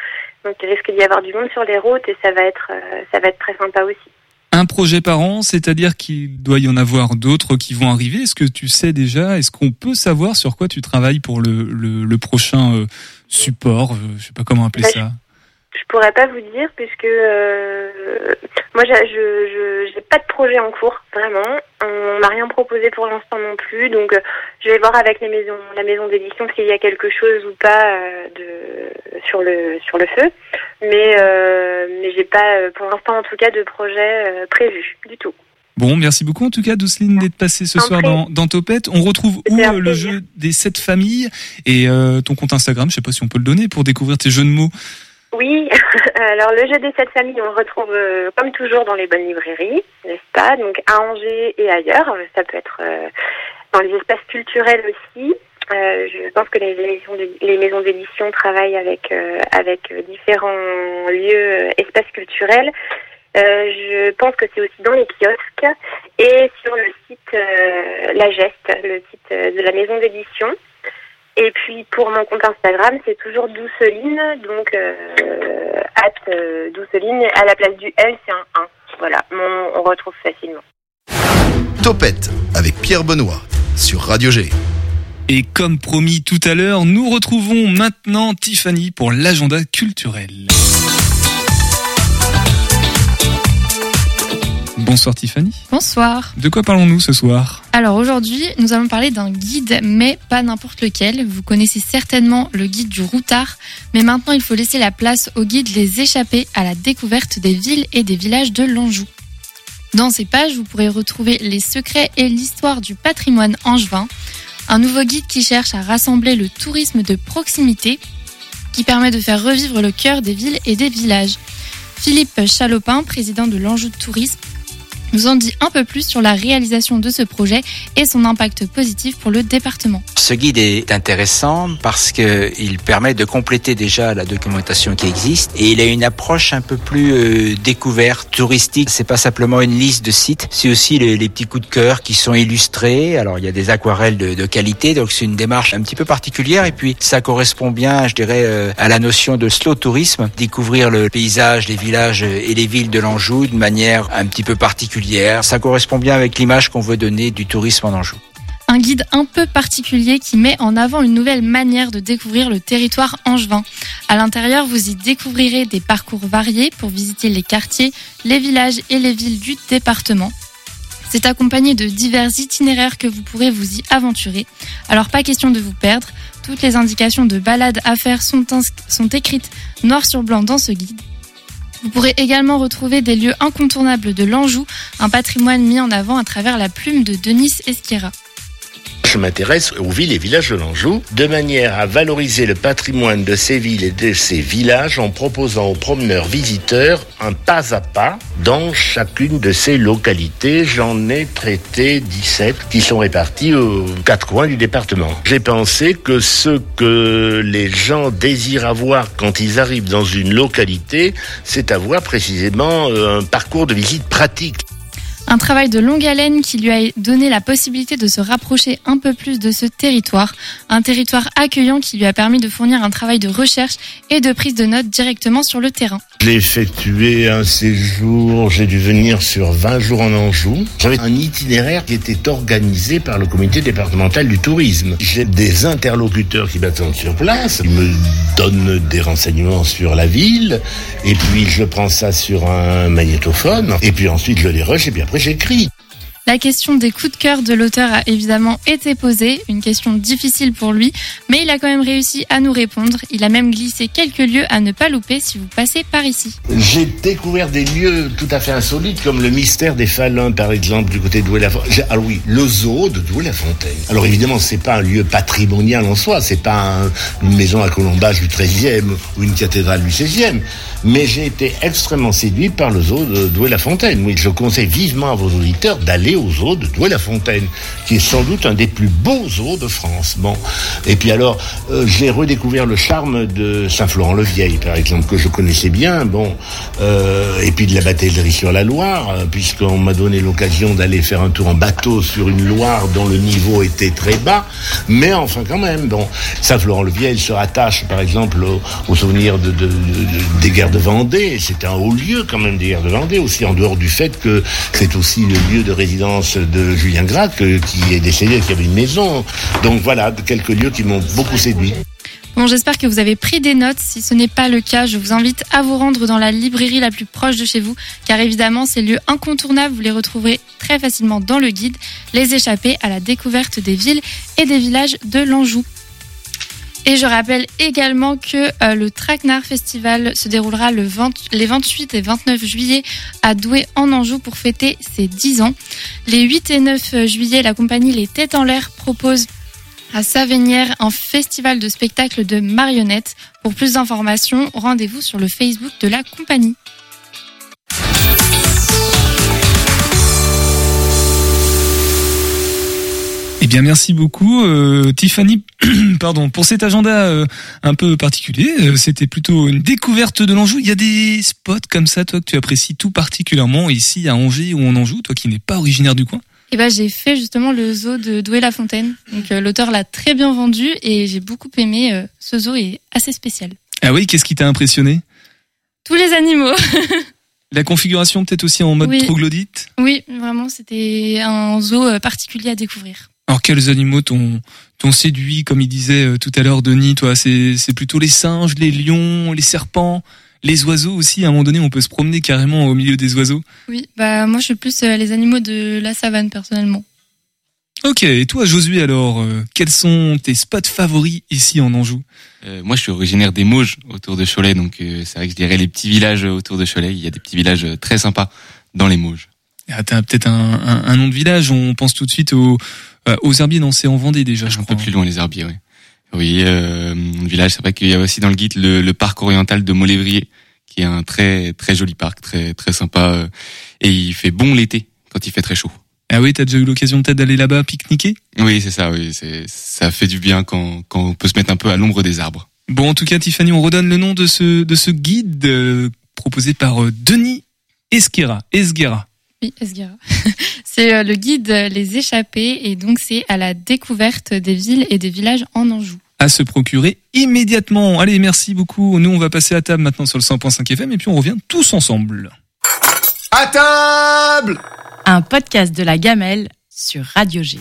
donc il risque d'y avoir du monde sur les routes et ça va être euh, ça va être très sympa aussi. un projet par an, c'est-à-dire qu'il doit y en avoir d'autres qui vont arriver. Est-ce que tu sais déjà, est-ce qu'on peut savoir sur quoi tu travailles pour le, le, le prochain euh, support, je ne sais pas comment appeler bah, ça. Je pourrais pas vous dire puisque euh, moi j'ai, je, je j'ai pas de projet en cours vraiment. On m'a rien proposé pour l'instant non plus, donc euh, je vais voir avec les maisons, la maison d'édition s'il y a quelque chose ou pas euh, de sur le sur le feu. Mais euh, mais j'ai pas pour l'instant en tout cas de projet euh, prévu du tout. Bon, merci beaucoup en tout cas, Douceline, d'être passée ce en soir dans, dans Topette. On retrouve où euh, le jeu des sept familles et euh, ton compte Instagram, je sais pas si on peut le donner pour découvrir tes jeux de mots. Oui, alors le jeu des sept familles, on le retrouve euh, comme toujours dans les bonnes librairies, n'est-ce pas ? Donc à Angers et ailleurs, ça peut être euh, dans les espaces culturels aussi. Euh, je pense que les, les maisons d'édition travaillent avec euh, avec différents lieux, euh, espaces culturels. Euh, je pense que c'est aussi dans les kiosques et sur le site euh, La Geste, le site euh, de la maison d'édition. Et puis pour mon compte Instagram, c'est toujours Douceline, donc euh, at euh, Douceline, à la place du L, c'est un un. Voilà, on, on retrouve facilement. Topette avec Pierre Benoît sur Radio-G. Et comme promis tout à l'heure, nous retrouvons maintenant Tiffany pour l'agenda culturel. Bonsoir Tiffany. Bonsoir. De quoi parlons-nous ce soir ? Alors aujourd'hui, nous allons parler d'un guide, mais pas n'importe lequel. Vous connaissez certainement le guide du routard, mais maintenant il faut laisser la place au guide Les Échappés à la découverte des villes et des villages de l'Anjou. Dans ces pages, vous pourrez retrouver les secrets et l'histoire du patrimoine angevin, un nouveau guide qui cherche à rassembler le tourisme de proximité, qui permet de faire revivre le cœur des villes et des villages. Philippe Chalopin, président de l'Anjou de Tourisme, nous en dit un peu plus sur la réalisation de ce projet et son impact positif pour le département. Ce guide est intéressant parce qu'il permet de compléter déjà la documentation qui existe et il a une approche un peu plus euh, découverte, touristique. C'est pas simplement une liste de sites, c'est aussi les, les petits coups de cœur qui sont illustrés. Alors il y a des aquarelles de, de qualité, donc c'est une démarche un petit peu particulière et puis ça correspond bien, je dirais, euh, à la notion de slow tourisme, découvrir le paysage, les villages et les villes de l'Anjou de manière un petit peu particulière. Ça correspond bien avec l'image qu'on veut donner du tourisme en Anjou. Un guide un peu particulier qui met en avant une nouvelle manière de découvrir le territoire angevin. À l'intérieur, vous y découvrirez des parcours variés pour visiter les quartiers, les villages et les villes du département. C'est accompagné de divers itinéraires que vous pourrez vous y aventurer. Alors pas question de vous perdre, toutes les indications de balades à faire sont, ins- sont écrites noir sur blanc dans ce guide. Vous pourrez également retrouver des lieux incontournables de l'Anjou, un patrimoine mis en avant à travers la plume de Denis Esquiera. Je m'intéresse aux villes et villages de l'Anjou de manière à valoriser le patrimoine de ces villes et de ces villages en proposant aux promeneurs visiteurs un pas à pas dans chacune de ces localités. J'en ai traité dix-sept qui sont répartis aux quatre coins du département. J'ai pensé que ce que les gens désirent avoir quand ils arrivent dans une localité, c'est avoir précisément un parcours de visite pratique. Un travail de longue haleine qui lui a donné la possibilité de se rapprocher un peu plus de ce territoire. Un territoire accueillant qui lui a permis de fournir un travail de recherche et de prise de notes directement sur le terrain. J'ai effectué un séjour, j'ai dû venir sur vingt jours en Anjou. J'avais un itinéraire qui était organisé par le comité départemental du tourisme. J'ai des interlocuteurs qui m'attendent sur place, ils me donnent des renseignements sur la ville, et puis je prends ça sur un magnétophone, et puis ensuite je les rush, et bien après j'écris. La question des coups de cœur de l'auteur a évidemment été posée, une question difficile pour lui, mais il a quand même réussi à nous répondre. Il a même glissé quelques lieux à ne pas louper si vous passez par ici. J'ai découvert des lieux tout à fait insolites, comme le mystère des Falins, par exemple, du côté de Doué-la-Fontaine. Ah oui, le zoo de Doué-la-Fontaine. Alors évidemment, c'est pas un lieu patrimonial en soi, c'est pas un, une maison à colombage du treizième ou une cathédrale du seizième, mais j'ai été extrêmement séduit par le zoo de Doué-la-Fontaine. Oui, je conseille vivement à vos auditeurs d'aller allé au zoo de Doué-la-Fontaine, qui est sans doute un des plus beaux zoos de France. Bon. Et puis alors, euh, j'ai redécouvert le charme de Saint-Florent-le-Vieil, par exemple, que je connaissais bien. Bon, euh, et puis de la batellerie sur la Loire, puisqu'on m'a donné l'occasion d'aller faire un tour en bateau sur une Loire dont le niveau était très bas. Mais enfin, quand même, bon, Saint-Florent-le-Vieil se rattache, par exemple, au, au souvenir de, de, de, des guerres de Vendée. C'est un haut lieu, quand même, des guerres de Vendée aussi, en dehors du fait que c'est aussi le lieu de résidence de Julien Gracq, qui est décédé, qui avait une maison. Donc voilà, quelques lieux qui m'ont beaucoup séduit. Bon, j'espère que vous avez pris des notes. Si ce n'est pas le cas, je vous invite à vous rendre dans la librairie la plus proche de chez vous, car évidemment, ces lieux incontournables, vous les retrouverez très facilement dans le guide Les Échappés, à la découverte des villes et des villages de l'Anjou. Et je rappelle également que euh, le Track and Art Festival se déroulera le vingt, les vingt-huit et vingt-neuf juillet à Doué en Anjou pour fêter ses dix ans. Les huit et neuf juillet, la compagnie Les Têtes en l'air propose à Savenière un festival de spectacles de marionnettes. Pour plus d'informations, rendez-vous sur le Facebook de la compagnie. Eh bien, merci beaucoup, euh, Tiffany, pardon, pour cet agenda euh, un peu particulier. Euh, c'était plutôt une découverte de l'Anjou. Il y a des spots comme ça, toi, que tu apprécies tout particulièrement ici à Angers ou en Anjou, toi qui n'es pas originaire du coin? Eh ben, j'ai fait justement le zoo de Doué-la-Fontaine. Donc, euh, l'auteur l'a très bien vendu et j'ai beaucoup aimé. Euh, ce zoo est assez spécial. Ah oui, qu'est-ce qui t'a impressionné? Tous les animaux. La configuration, peut-être aussi en mode oui. troglodyte? Oui, vraiment, c'était un zoo particulier à découvrir. Alors, quels animaux t'ont, t'ont séduit, comme il disait tout à l'heure Denis, toi, c'est, c'est plutôt les singes, les lions, les serpents, les oiseaux aussi? À un moment donné, on peut se promener carrément au milieu des oiseaux. Oui, bah, moi, je suis plus euh, les animaux de la savane, personnellement. Ok, et toi, Josué, alors, euh, quels sont tes spots favoris ici en Anjou? euh, Moi, je suis originaire des Mauges, autour de Cholet, donc euh, c'est vrai que je dirais les petits villages autour de Cholet. Il y a des petits villages très sympas dans les Mauges. Ah, t'as peut-être un, un, un nom de village, on pense tout de suite aux, aux herbiers, non, c'est en Vendée déjà, ah, je crois. Un peu plus loin, les herbiers, oui. Oui, euh, le village, c'est vrai qu'il y a aussi dans le guide le, le parc oriental de Molévrier, qui est un très très joli parc, très très sympa, et il fait bon l'été, quand il fait très chaud. Ah oui, t'as déjà eu l'occasion peut-être d'aller là-bas pique-niquer? Oui, c'est ça, oui, c'est, ça fait du bien quand, quand on peut se mettre un peu à l'ombre des arbres. Bon, en tout cas, Tiffany, on redonne le nom de ce, de ce guide euh, proposé par euh, Denis Esquiera, Esguera. Oui, Esguera. C'est le guide Les Échappés et donc c'est à la découverte des villes et des villages en Anjou. À se procurer immédiatement. Allez, merci beaucoup. Nous, on va passer à table maintenant sur le cent virgule cinq F M et puis on revient tous ensemble. À table! Un podcast de la Gamelle sur Radio-G.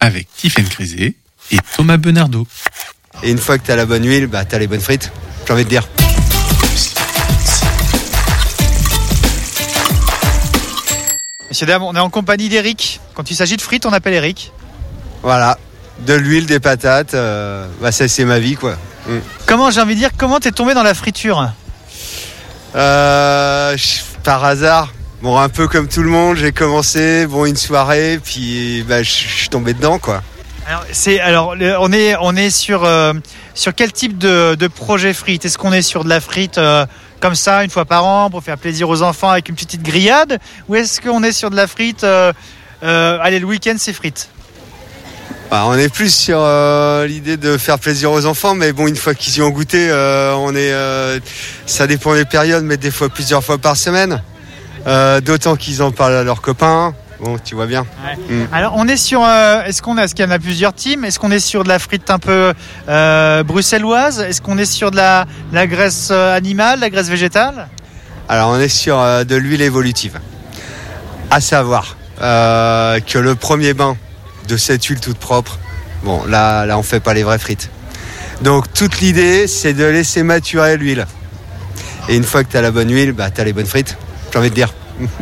Avec Tiffany Crézé et Thomas Benardo. Et une fois que t'as la bonne huile, bah t'as les bonnes frites. J'ai envie de dire... Messieurs, dames, on est en compagnie d'Eric. Quand il s'agit de frites, on appelle Eric. Voilà, de l'huile, des patates, euh, bah ça c'est ma vie quoi. Mm. Comment, j'ai envie de dire, comment t'es tombé dans la friture? euh, Par hasard. Bon, un peu comme tout le monde, j'ai commencé, bon, une soirée, puis bah, je suis tombé dedans quoi. Alors, c'est, alors on est, on est sur, euh, sur quel type de, de projet frite? Est-ce qu'on est sur de la frite euh, comme ça, une fois par an, pour faire plaisir aux enfants avec une petite grillade? Ou est-ce qu'on est sur de la frite euh, euh, allez, le week-end, c'est frites? Bah, on est plus sur euh, l'idée de faire plaisir aux enfants, mais bon, une fois qu'ils y ont goûté, euh, on est, euh, ça dépend des périodes, mais des fois plusieurs fois par semaine. Euh, d'autant qu'ils en parlent à leurs copains. Bon, tu vois bien. Ouais. Mm. Alors, on est sur. Euh, est-ce qu'on a, est-ce qu'il y en a plusieurs teams? Est-ce qu'on est sur de la frite un peu euh, bruxelloise? Est-ce qu'on est sur de la, la graisse animale, la graisse végétale? Alors, on est sur euh, de l'huile évolutive. À savoir euh, que le premier bain de cette huile toute propre, bon, là, là, on fait pas les vraies frites. Donc, toute l'idée, c'est de laisser maturer l'huile. Et une fois que t'as la bonne huile, bah, t'as les bonnes frites. J'ai envie de dire.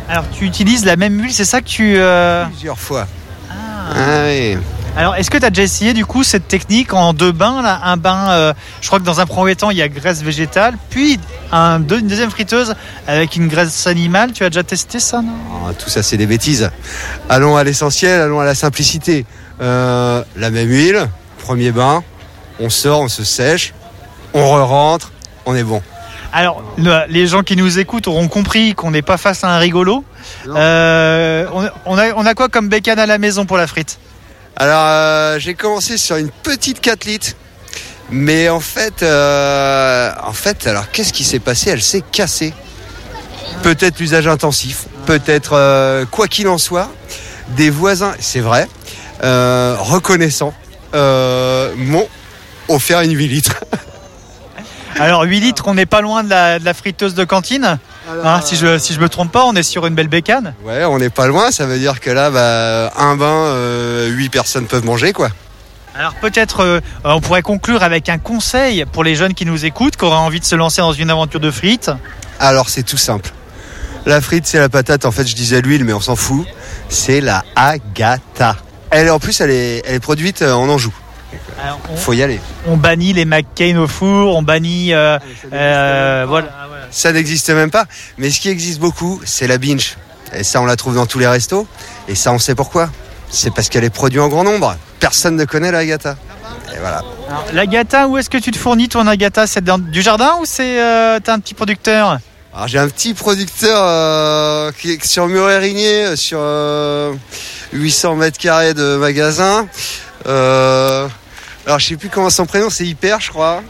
Alors tu utilises la même huile, c'est ça que tu... Euh... Plusieurs fois. Ah. Ah, oui. Alors est-ce que tu as déjà essayé du coup cette technique en deux bains là, un bain, euh, je crois que dans un premier temps il y a graisse végétale, puis un, deux, une deuxième friteuse avec une graisse animale. Tu as déjà testé ça? Non, oh, tout ça c'est des bêtises. Allons à l'essentiel, allons à la simplicité. euh, La même huile, premier bain, on sort, on se sèche, on re-rentre, on est bon. Alors, les gens qui nous écoutent auront compris qu'on n'est pas face à un rigolo. Euh, on, on, a, on a quoi comme bécane à la maison pour la frite? Alors, euh, j'ai commencé sur une petite quatre litres. Mais en fait, euh, en fait, alors qu'est-ce qui s'est passé? Elle s'est cassée. Peut-être l'usage intensif, peut-être, euh, quoi qu'il en soit, des voisins, c'est vrai, euh, reconnaissants, euh, m'ont offert une huit litres. Alors huit litres, on n'est pas loin de la, de la friteuse de cantine. Alors, hein, si je si je me trompe pas, on est sur une belle bécane. Ouais, on n'est pas loin, ça veut dire que là, bah, un bain, euh, huit personnes peuvent manger, quoi. Alors peut-être euh, on pourrait conclure avec un conseil pour les jeunes qui nous écoutent, qui auraient envie de se lancer dans une aventure de frites. Alors c'est tout simple. La frite, c'est la patate, en fait je disais l'huile, mais on s'en fout. C'est la agata. Elle, en plus elle est, elle est produite en Anjou. Alors, on, faut y aller. On bannit les McCain au four, on bannit... Euh, ça n'existe euh, voilà. Ça n'existe même pas. Mais ce qui existe beaucoup, c'est la binge. Et ça on la trouve dans tous les restos. Et ça on sait pourquoi. C'est parce qu'elle est produite en grand nombre. Personne ne connaît la agata. Et voilà. Alors, l'agata, où est-ce que tu te fournis ton agata? C'est dans, du jardin ou c'est euh, t'as un petit producteur? Alors j'ai un petit producteur euh, qui est sur Muret-Rigné, sur euh, huit cents mètres carrés de magasin. Euh, alors je sais plus comment son prénom, c'est Hyper, je crois.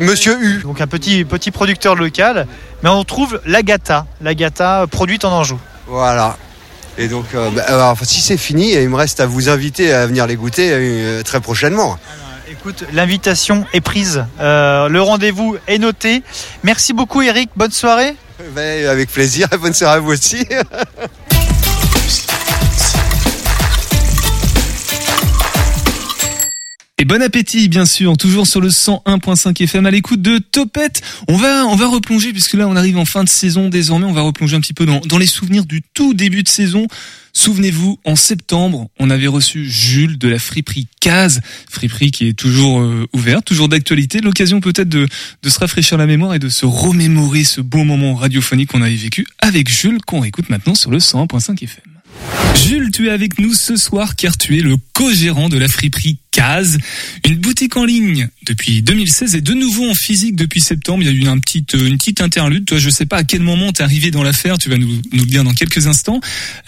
Monsieur U. Donc un petit petit producteur local, mais on trouve l'agata, l'agata produite en Anjou. Voilà. Et donc, euh, bah, alors, si c'est fini, il me reste à vous inviter à venir les goûter euh, très prochainement. Alors, écoute, l'invitation est prise. Euh, le rendez-vous est noté. Merci beaucoup, Eric. Bonne soirée. Ben, avec plaisir. Bonne soirée à vous aussi. Et bon appétit, bien sûr, toujours sur le cent un virgule cinq F M à l'écoute de Topette. On va, on va replonger, puisque là on arrive en fin de saison désormais, on va replonger un petit peu dans, dans les souvenirs du tout début de saison. Souvenez-vous, en septembre, on avait reçu Jules de la friperie Case, friperie qui est toujours euh, ouverte, toujours d'actualité. L'occasion peut-être de, de se rafraîchir la mémoire et de se remémorer ce beau moment radiophonique qu'on avait vécu avec Jules, qu'on écoute maintenant sur le cent un virgule cinq F M. Jules, tu es avec nous ce soir car tu es le co-gérant de la friperie Case, une boutique en ligne depuis deux mille seize et de nouveau en physique depuis septembre. Il y a eu une petite, une petite interlude. Toi, je sais pas à quel moment t'es arrivé dans l'affaire, tu vas nous, nous le dire dans quelques instants.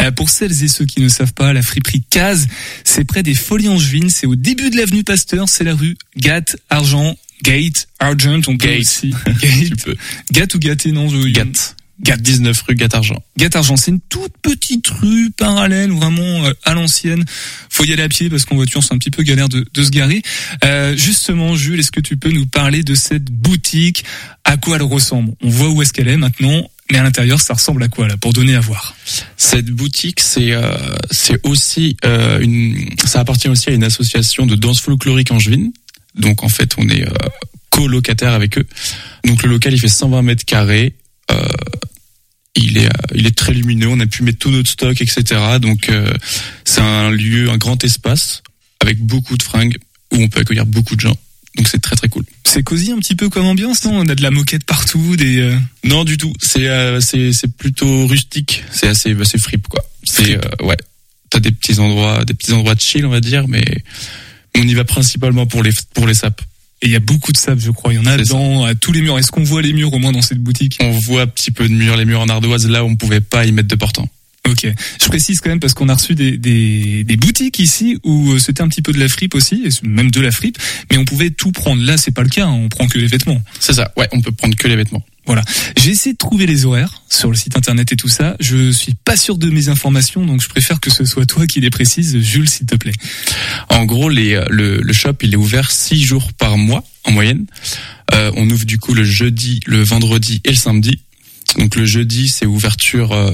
Euh, pour celles et ceux qui ne savent pas, la friperie Case, c'est près des Folies Angevines, c'est au début de l'avenue Pasteur, c'est la rue Gatte, Argent, Gate, Argent, on peut Gate. Aussi. Gate. Gate ou Gâté, non, je... Gate. Gate dix-neuf rue Gate Argent. Gate Argent, c'est une toute petite rue parallèle, vraiment euh, à l'ancienne. Faut y aller à pied parce qu'en voiture c'est un petit peu galère de, de se garer. Euh, justement, Jules, est-ce que tu peux nous parler de cette boutique? À quoi elle ressemble? On voit où est-ce qu'elle est maintenant, mais à l'intérieur, ça ressemble à quoi là, pour donner à voir? Cette boutique, c'est euh, c'est aussi euh, une, ça appartient aussi à une association de danse folklorique angevine. Donc en fait, on est euh, colocataire avec eux. Donc le local, il fait cent vingt mètres carrés. Euh, il est, il est très lumineux, on a pu mettre tout notre stock, et cetera. Donc, euh, c'est un lieu, un grand espace, avec beaucoup de fringues, où on peut accueillir beaucoup de gens. Donc, c'est très très cool. C'est cosy un petit peu comme ambiance, non? On a de la moquette partout, des... Euh... Non, du tout. C'est, euh, c'est, c'est plutôt rustique. C'est assez, bah, c'est fripe, quoi. C'est, euh, ouais. T'as des petits endroits, des petits endroits de chill, on va dire, mais on y va principalement pour les, pour les sapes. Et il y a beaucoup de sable, je crois. Il y en a c'est dans ça. À tous les murs. Est-ce qu'on voit les murs au moins dans cette boutique? On voit un petit peu de murs, les murs en ardoise, là où on pouvait pas y mettre de portant. Ok. Je précise quand même parce qu'on a reçu des, des, des boutiques ici où c'était un petit peu de la fripe aussi, et même de la fripe, mais on pouvait tout prendre. Là, c'est pas le cas, hein, on prend que les vêtements. C'est ça, ouais, on peut prendre que les vêtements. Voilà. J'ai essayé de trouver les horaires sur le site internet et tout ça. Je suis pas sûr de mes informations, donc je préfère que ce soit toi qui les précises, Jules, s'il te plaît. En gros, les, le, le shop, il est ouvert six jours par mois, en moyenne. Euh, on ouvre du coup le jeudi, le vendredi et le samedi. Donc le jeudi, c'est ouverture euh,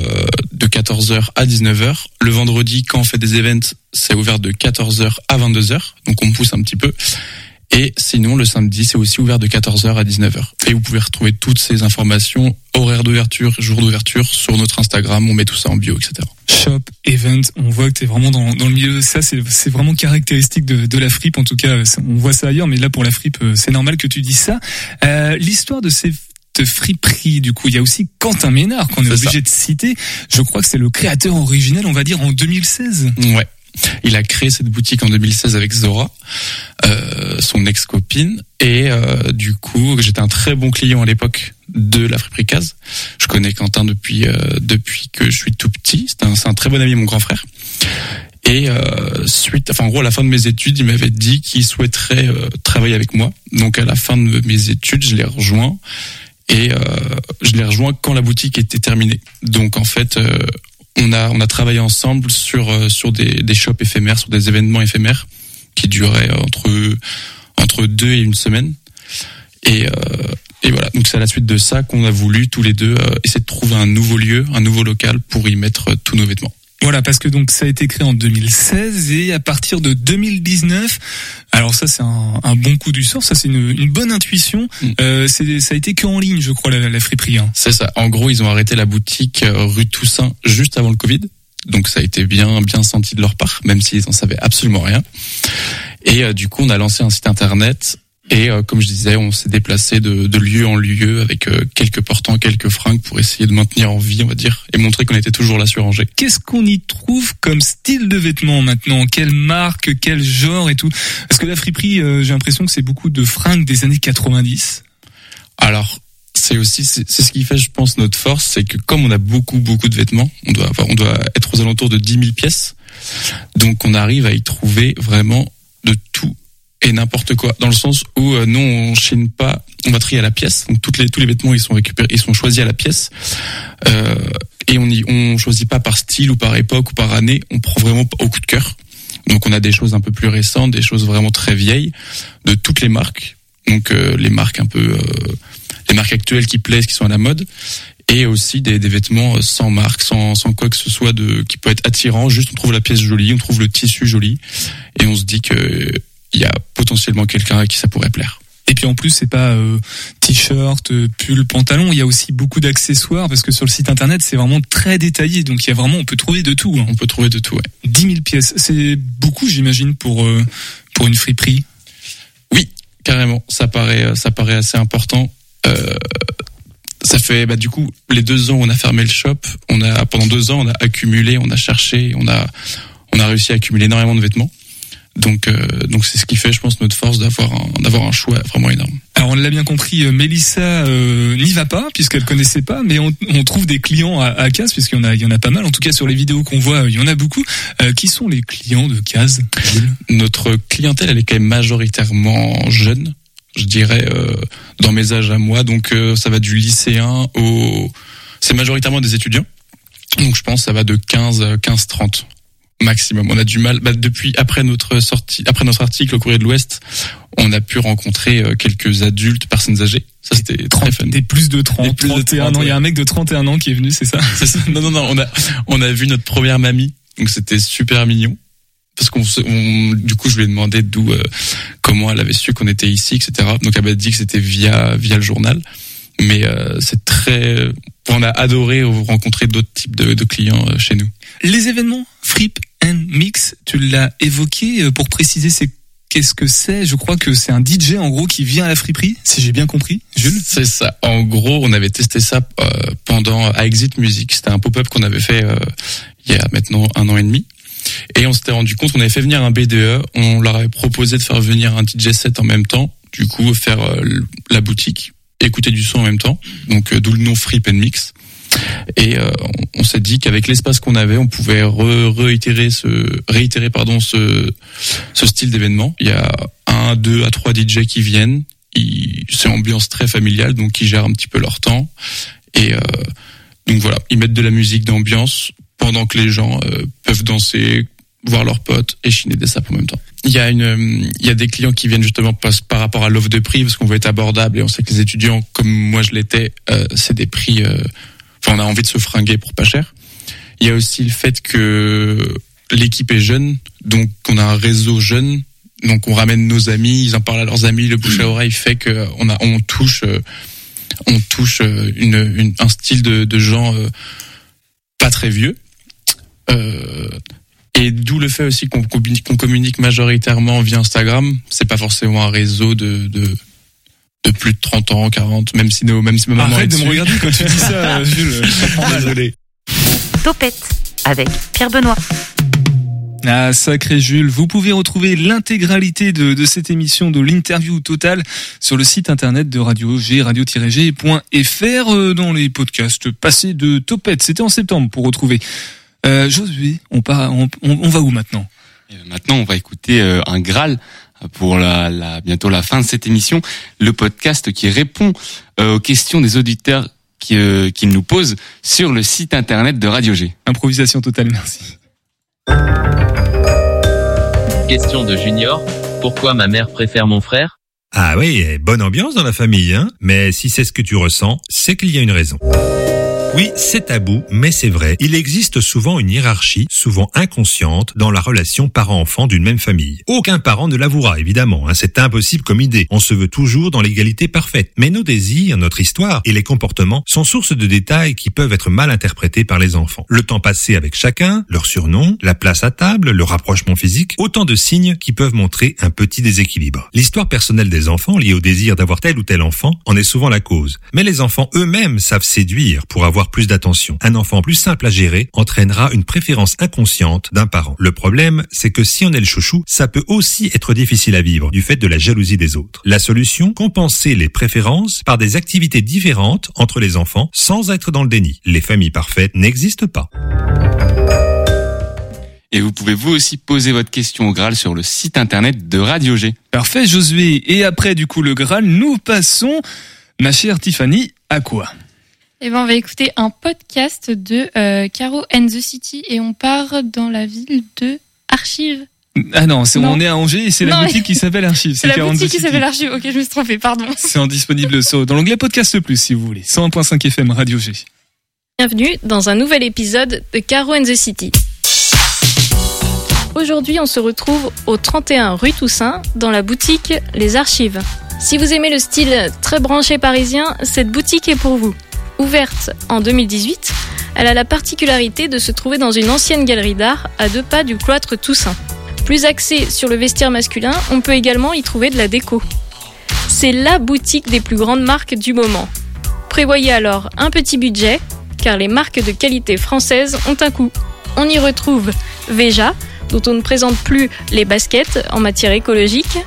de quatorze heures à dix-neuf heures. Le vendredi, quand on fait des events, c'est ouvert de quatorze heures à vingt-deux heures. Donc on pousse un petit peu. Et sinon, le samedi, c'est aussi ouvert de quatorze heures à dix-neuf heures. Et vous pouvez retrouver toutes ces informations, horaires d'ouverture, jour d'ouverture, sur notre Instagram. On met tout ça en bio, et cetera. Shop, event, on voit que t'es vraiment dans, dans le milieu. Ça, c'est, c'est vraiment caractéristique de, de la fripe. En tout cas, on voit ça ailleurs. Mais là, pour la fripe, c'est normal que tu dis ça. Euh, l'histoire de ces de friperie, du coup, il y a aussi Quentin Ménard, qu'on est obligé de citer. Je crois que c'est le créateur originel, on va dire, en deux mille seize. Ouais. Il a créé cette boutique en deux mille seize avec Zora, euh, son ex-copine, et euh, du coup, j'étais un très bon client à l'époque, de la friperie Case. Je connais Quentin depuis euh, depuis que je suis tout petit. C'est un, c'est un très bon ami, mon grand frère. Et euh, suite, enfin en gros à la fin de mes études, il m'avait dit qu'il souhaiterait euh, travailler avec moi. Donc à la fin de mes études, je l'ai rejoint. Et euh, je l'ai rejoint quand la boutique était terminée. Donc en fait, euh, on a on a travaillé ensemble sur euh, sur des des shops éphémères, sur des événements éphémères qui duraient entre entre deux et une semaine. Et euh, et voilà. Donc c'est à la suite de ça qu'on a voulu tous les deux euh, essayer de trouver un nouveau lieu, un nouveau local pour y mettre tous nos vêtements. Voilà, parce que donc ça a été créé en deux mille seize et à partir de deux mille dix-neuf, alors ça c'est un, un bon coup du sort, ça c'est une, une bonne intuition, euh, c'est, ça a été qu'en ligne je crois la, la friperie. Hein. C'est ça, en gros ils ont arrêté la boutique euh, rue Toussaint juste avant le Covid, donc ça a été bien bien senti de leur part, même s'ils en savaient absolument rien. Et euh, du coup on a lancé un site internet et euh, comme je disais on s'est déplacé de, de lieu en lieu avec euh, quelques portants, quelques fringues pour essayer de maintenir en vie on va dire et montrer qu'on était toujours là sur Angers. Qu'est-ce qu'on y trouve comme style de vêtements maintenant? Quelle marque, quel genre et tout? Parce que la friperie euh, j'ai l'impression que c'est beaucoup de fringues des années quatre-vingt-dix. Alors c'est aussi c'est, c'est ce qui fait je pense notre force, c'est que comme on a beaucoup beaucoup de vêtements, on doit avoir, on doit être aux alentours de dix mille pièces. Donc on arrive à y trouver vraiment de tout et n'importe quoi, dans le sens où euh, non, on chine pas, on va trier à la pièce. Donc toutes les tous les vêtements ils sont récupérés, ils sont choisis à la pièce. Euh, et on y, on choisit pas par style ou par époque ou par année, on prend vraiment au coup de cœur. Donc on a des choses un peu plus récentes, des choses vraiment très vieilles, de toutes les marques. Donc euh, les marques un peu, euh, les marques actuelles qui plaisent, qui sont à la mode, et aussi des, des vêtements sans marque, sans sans quoi que ce soit de qui peut être attirant. Juste on trouve la pièce jolie, on trouve le tissu joli, et on se dit que il y a potentiellement quelqu'un à qui ça pourrait plaire. Et puis en plus, c'est pas euh, t-shirt, pull, pantalon, il y a aussi beaucoup d'accessoires, parce que sur le site internet, c'est vraiment très détaillé, donc il y a vraiment, on peut trouver de tout. Hein. On peut trouver de tout, ouais. dix mille pièces, c'est beaucoup, j'imagine, pour euh, pour une friperie. Oui, carrément, ça paraît, ça paraît assez important. Euh, ça fait, bah du coup, les deux ans, on a fermé le shop, on a pendant deux ans, on a accumulé, on a cherché, on a, on a réussi à accumuler énormément de vêtements. Donc, euh, donc c'est ce qui fait, je pense, notre force d'avoir un, d'avoir un choix vraiment énorme. Alors on l'a bien compris, euh, Mélissa euh, n'y va pas puisqu'elle connaissait pas, mais on, on trouve des clients à, à Case puisqu'il y en a, il y en a pas mal. En tout cas sur les vidéos qu'on voit, il y en a beaucoup. Euh, qui sont les clients de Case? Notre clientèle, elle est quand même majoritairement jeune, je dirais, euh, dans mes âges à moi. Donc euh, ça va du lycéen au, c'est majoritairement des étudiants. Donc je pense que ça va de quinze, quinze, trente. Maximum. On a du mal. Bah, depuis après notre sortie, après notre article au Courrier de l'Ouest, on a pu rencontrer quelques adultes, personnes âgées. Ça c'était trente, très fun. Des plus de trente, plus trente et un ans. Il y a un mec de trente et un ans qui est venu, c'est ça, c'est ça. Non non non. On a on a vu notre première mamie. Donc c'était super mignon. Parce qu'on on, du coup je lui ai demandé d'où euh, comment elle avait su qu'on était ici, et cetera. Donc elle m'a dit que c'était via via le journal. Mais euh, c'est très. On a adoré rencontrer d'autres types de, de clients euh, chez nous. Les événements Fripe and Mix, tu l'as évoqué. Pour préciser, c'est qu'est-ce que c'est? Je crois que c'est un D J en gros qui vient à la friperie, si j'ai bien compris, Jules. C'est ça. En gros, on avait testé ça euh, pendant à Exit Music. C'était un pop-up qu'on avait fait euh, il y a maintenant un an et demi. Et on s'était rendu compte, on avait fait venir un B D E. On leur avait proposé de faire venir un D J set en même temps. Du coup, faire euh, la boutique, écouter du son en même temps, donc euh, d'où le nom Fripe and Mix. Et euh, on, on s'est dit qu'avec l'espace qu'on avait, on pouvait réitérer ce réitérer pardon ce ce style d'événement. Il y a un, deux à trois D J qui viennent. Ils, c'est une ambiance très familiale, donc ils gèrent un petit peu leur temps. Et euh, donc voilà, ils mettent de la musique d'ambiance pendant que les gens euh, peuvent danser, voir leurs potes et chiner des sapes en même temps. Il y a une, il y a des clients qui viennent justement par, par rapport à l'offre de prix, parce qu'on veut être abordable et on sait que les étudiants, comme moi je l'étais, euh, c'est des prix, euh, enfin, on a envie de se fringuer pour pas cher. Il y a aussi le fait que l'équipe est jeune, donc on a un réseau jeune, donc on ramène nos amis, ils en parlent à leurs amis, le bouche à oreille fait que on a, on touche, euh, on touche une, une, un style de, de gens euh, pas très vieux. Euh, Et d'où le fait aussi qu'on communique, qu'on communique majoritairement via Instagram. C'est pas forcément un réseau de, de, de plus de trente ans, quarante, même si nos, même si ma maman est dessus. Arrête de me regarder quand tu dis ça, Jules. Désolé. Topette, avec Pierre Benoît. Ah, sacré Jules. Vous pouvez retrouver l'intégralité de, de cette émission, de l'interview totale, sur le site internet de Radio-G, radio tiret g point f r, dans les podcasts passés de Topette. C'était en septembre pour retrouver. Euh, Josué, on, part, on, on, on va où maintenant ? Maintenant, on va écouter euh, un Graal pour la, la, bientôt la fin de cette émission. Le podcast qui répond euh, aux questions des auditeurs qui, euh, qui nous posent sur le site internet de Radio-G. Improvisation totale, merci. Question de Junior, pourquoi ma mère préfère mon frère ? Ah oui, bonne ambiance dans la famille, hein ? Mais si c'est ce que tu ressens, c'est qu'il y a une raison. Oui, c'est tabou, mais c'est vrai. Il existe souvent une hiérarchie, souvent inconsciente, dans la relation parent-enfant d'une même famille. Aucun parent ne l'avouera, évidemment, hein, c'est impossible comme idée. On se veut toujours dans l'égalité parfaite. Mais nos désirs, notre histoire et les comportements sont sources de détails qui peuvent être mal interprétés par les enfants. Le temps passé avec chacun, leur surnom, la place à table, le rapprochement physique, autant de signes qui peuvent montrer un petit déséquilibre. L'histoire personnelle des enfants, liée au désir d'avoir tel ou tel enfant, en est souvent la cause. Mais les enfants eux-mêmes savent séduire pour avoir plus d'attention. Un enfant plus simple à gérer entraînera une préférence inconsciente d'un parent. Le problème, c'est que si on est le chouchou, ça peut aussi être difficile à vivre du fait de la jalousie des autres. La solution, compenser les préférences par des activités différentes entre les enfants sans être dans le déni. Les familles parfaites n'existent pas. Et vous pouvez vous aussi poser votre question au Graal sur le site internet de Radio G. Parfait Josué, et après du coup le Graal, nous passons, ma chère Tiffany, à quoi ? Eh ben, on va écouter un podcast de euh, Caro and the City et on part dans la ville de Archives. Ah non, c'est, non. On est à Angers et c'est non, la boutique qui s'appelle Archives. C'est, c'est la boutique qui s'appelle Archives, ok, je me suis trompée, pardon. C'est en disponible sur, dans l'onglet Podcast Plus si vous voulez, cent un virgule cinq F M Radio G. Bienvenue dans un nouvel épisode de Caro and the City. Aujourd'hui, on se retrouve au trente et un rue Toussaint dans la boutique Les Archives. Si vous aimez le style très branché parisien, cette boutique est pour vous. Ouverte en deux mille dix-huit, elle a la particularité de se trouver dans une ancienne galerie d'art à deux pas du cloître Toussaint. Plus axée sur le vestiaire masculin, on peut également y trouver de la déco. C'est la boutique des plus grandes marques du moment. Prévoyez alors un petit budget, car les marques de qualité françaises ont un coût. On y retrouve Veja, dont on ne présente plus les baskets en matière écologique.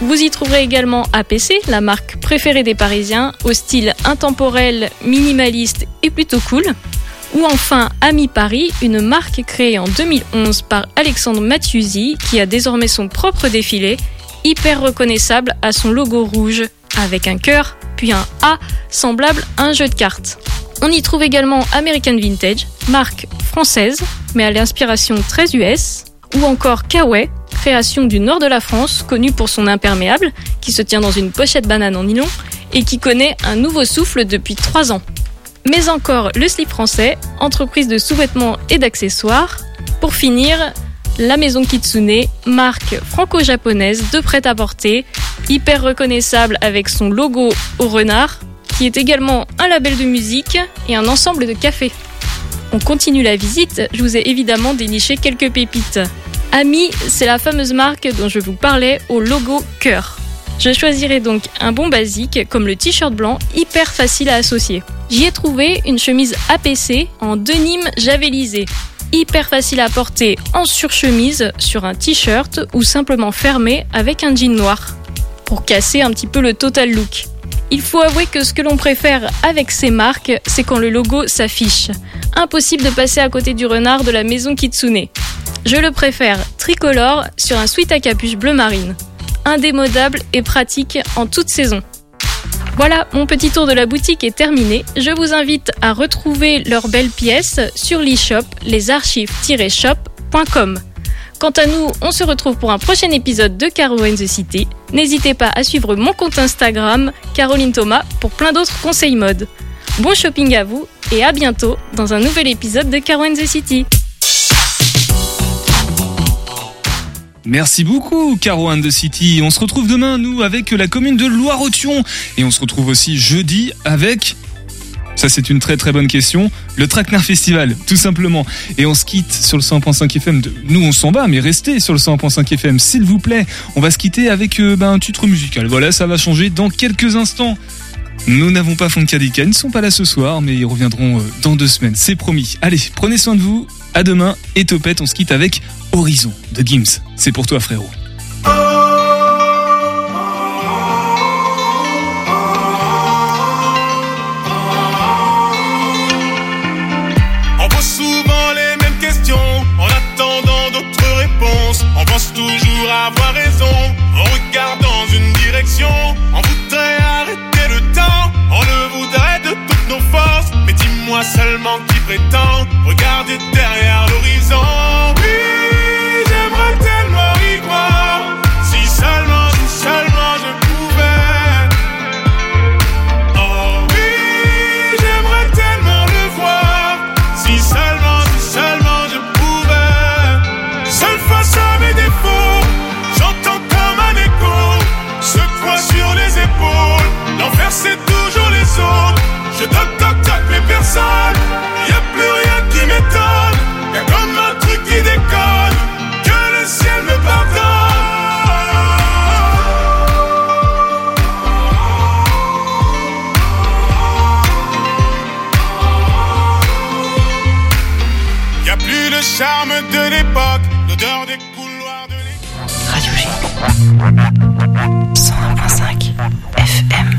Vous y trouverez également A P C, la marque préférée des Parisiens, au style intemporel, minimaliste et plutôt cool. Ou enfin Ami Paris, une marque créée en deux mille onze par Alexandre Mathiusi, qui a désormais son propre défilé, hyper reconnaissable à son logo rouge, avec un cœur, puis un A, semblable à un jeu de cartes. On y trouve également American Vintage, marque française, mais à l'inspiration très U S, ou encore Kawaii, création du nord de la France, connue pour son imperméable, qui se tient dans une pochette banane en nylon et qui connaît un nouveau souffle depuis trois ans. Mais encore le slip français, entreprise de sous-vêtements et d'accessoires. Pour finir, la maison Kitsune, marque franco-japonaise de prêt-à-porter, hyper reconnaissable avec son logo au renard, qui est également un label de musique et un ensemble de cafés. On continue la visite, je vous ai évidemment déniché quelques pépites. Ami, c'est la fameuse marque dont je vous parlais au logo cœur. Je choisirai donc un bon basique comme le t-shirt blanc, hyper facile à associer. J'y ai trouvé une chemise A P C en denim javelisé, hyper facile à porter en surchemise sur un t-shirt ou simplement fermé avec un jean noir, pour casser un petit peu le total look. Il faut avouer que ce que l'on préfère avec ces marques, c'est quand le logo s'affiche. Impossible de passer à côté du renard de la maison Kitsune. Je le préfère tricolore sur un sweat à capuche bleu marine. Indémodable et pratique en toute saison. Voilà, mon petit tour de la boutique est terminé. Je vous invite à retrouver leurs belles pièces sur l'e-shop lesarchives tiret shop point com. Quant à nous, on se retrouve pour un prochain épisode de Caro and the City. N'hésitez pas à suivre mon compte Instagram, Caroline Thomas, pour plein d'autres conseils mode. Bon shopping à vous et à bientôt dans un nouvel épisode de Caro and the City. Merci beaucoup, Caro and the City. On se retrouve demain, nous, avec la commune de Loire-Authion. Et on se retrouve aussi jeudi avec... Ça, c'est une très très bonne question. Le Track and Art Festival, tout simplement. Et on se quitte sur le cent un virgule cinq F M. De... Nous, on s'en va, mais restez sur le cent un virgule cinq F M, s'il vous plaît. On va se quitter avec euh, bah, un titre musical. Voilà, ça va changer dans quelques instants. Nous n'avons pas Fonka Dika. Ils ne sont pas là ce soir, mais ils reviendront euh, dans deux semaines. C'est promis. Allez, prenez soin de vous. à demain. Et Topette, on se quitte avec Horizon de Gims. C'est pour toi, frérot. On pose souvent les mêmes questions en attendant d'autres réponses. On pense toujours avoir raison en regardant une direction. On voudrait arrêter le temps, on le voudrait de toutes nos forces. Mais dis-moi seulement qui prétend regarder derrière l'horizon. Oui, j'aimerais tellement y croire. Si seulement, si seulement je pouvais. Oh oui, j'aimerais tellement le voir. Si seulement, si seulement je pouvais. Seul face à mes défauts, j'entends comme un écho ce poids sur les épaules. L'enfer c'est toujours les autres. Je toc toc toc mais personne. Y'a plus rien qui m'étonne. Y'a comme un truc qui déconne. Que le ciel me pardonne. Y'a plus le charme de l'époque, l'odeur des couloirs de l'époque. Radio-G cent un virgule cinq F M.